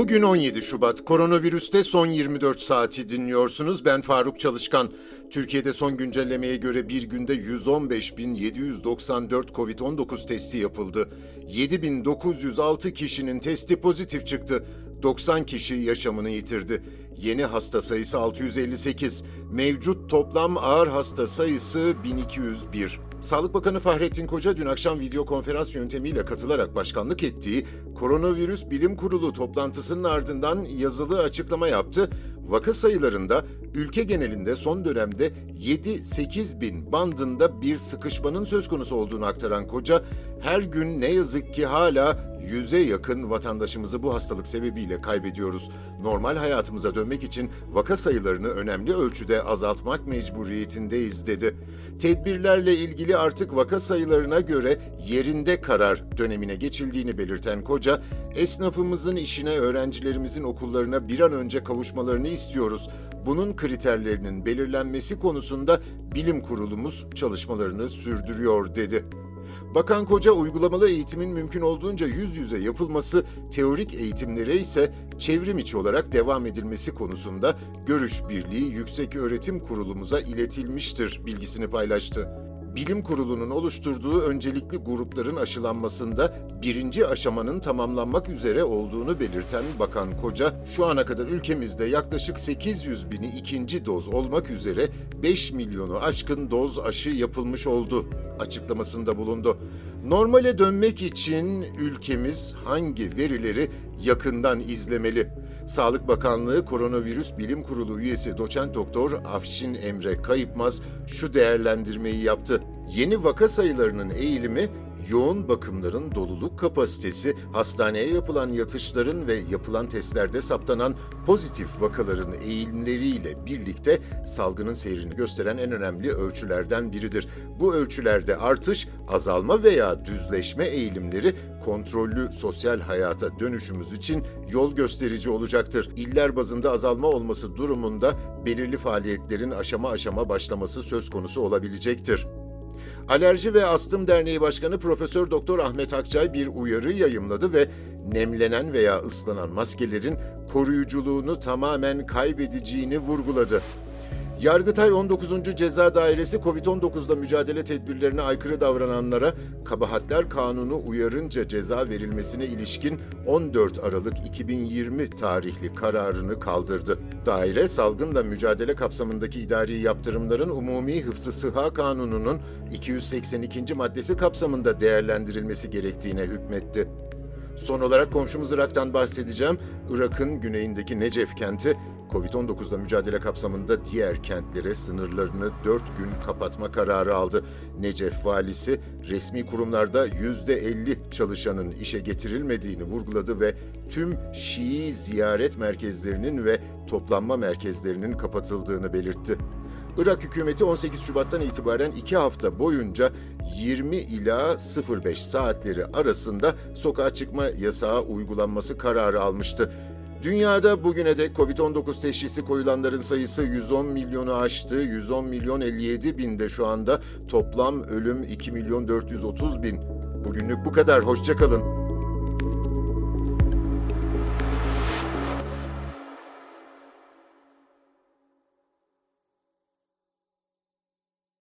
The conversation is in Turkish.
Bugün 17 Şubat. Koronavirüste son 24 saati dinliyorsunuz. Ben Faruk Çalışkan. Türkiye'de son güncellemeye göre bir günde 115.794 COVID-19 testi yapıldı. 7.906 kişinin testi pozitif çıktı. 90 kişi yaşamını yitirdi. Yeni hasta sayısı 658. Mevcut toplam ağır hasta sayısı 1201. Sağlık Bakanı Fahrettin Koca dün akşam video konferans yöntemiyle katılarak başkanlık ettiği Koronavirüs Bilim Kurulu toplantısının ardından yazılı açıklama yaptı. Vaka sayılarında ülke genelinde son dönemde 7-8 bin bandında bir sıkışmanın söz konusu olduğunu aktaran Koca, her gün ne yazık ki hala 100'e yakın vatandaşımızı bu hastalık sebebiyle kaybediyoruz. Normal hayatımıza dönmek için vaka sayılarını önemli ölçüde azaltmak mecburiyetindeyiz dedi. Tedbirlerle ilgili artık vaka sayılarına göre yerinde karar dönemine geçildiğini belirten Koca, esnafımızın işine, öğrencilerimizin okullarına bir an önce kavuşmalarını istiyoruz. Bunun kriterlerinin belirlenmesi konusunda bilim kurulumuz çalışmalarını sürdürüyor dedi. Bakan Koca, uygulamalı eğitimin mümkün olduğunca yüz yüze yapılması, teorik eğitimlere ise çevrim içi olarak devam edilmesi konusunda görüş birliği Yükseköğretim Kurulumuza iletilmiştir bilgisini paylaştı. Bilim Kurulu'nun oluşturduğu öncelikli grupların aşılanmasında birinci aşamanın tamamlanmak üzere olduğunu belirten Bakan Koca, şu ana kadar ülkemizde yaklaşık 800 bini ikinci doz olmak üzere 5 milyonu aşkın doz aşı yapılmış oldu açıklamasında bulundu. Normale dönmek için ülkemiz hangi verileri yakından izlemeli? Sağlık Bakanlığı Koronavirüs Bilim Kurulu üyesi doçent doktor Afşin Emre Kayıpmaz şu değerlendirmeyi yaptı. Yeni vaka sayılarının eğilimi, yoğun bakımların doluluk kapasitesi, hastaneye yapılan yatışların ve yapılan testlerde saptanan pozitif vakaların eğilimleriyle birlikte salgının seyrini gösteren en önemli ölçülerden biridir. Bu ölçülerde artış, azalma veya düzleşme eğilimleri kontrollü sosyal hayata dönüşümüz için yol gösterici olacaktır. İller bazında azalma olması durumunda belirli faaliyetlerin aşama aşama başlaması söz konusu olabilecektir. Alerji ve Astım Derneği Başkanı Profesör Doktor Ahmet Akçay bir uyarı yayımladı ve nemlenen veya ıslanan maskelerin koruyuculuğunu tamamen kaybedeceğini vurguladı. Yargıtay 19. Ceza Dairesi COVID-19'la mücadele tedbirlerine aykırı davrananlara Kabahatler Kanunu uyarınca ceza verilmesine ilişkin 14 Aralık 2020 tarihli kararını kaldırdı. Daire, salgınla mücadele kapsamındaki idari yaptırımların Umumi Hıfzı Sıha Kanunu'nun 282. maddesi kapsamında değerlendirilmesi gerektiğine hükmetti. Son olarak komşumuz Irak'tan bahsedeceğim. Irak'ın güneyindeki Necef kenti, COVID-19'la mücadele kapsamında diğer kentlere sınırlarını 4 gün kapatma kararı aldı. Necef valisi, resmi kurumlarda %50 çalışanın işe getirilmediğini vurguladı ve tüm Şii ziyaret merkezlerinin ve toplanma merkezlerinin kapatıldığını belirtti. Irak hükümeti 18 Şubat'tan itibaren 2 hafta boyunca 20 ila 05 saatleri arasında sokağa çıkma yasağı uygulanması kararı almıştı. Dünyada bugüne dek COVID-19 teşhisi koyulanların sayısı 110 milyonu aştı. 110.057.000'de şu anda, toplam ölüm 2.430.000. Bugünlük bu kadar. Hoşça kalın.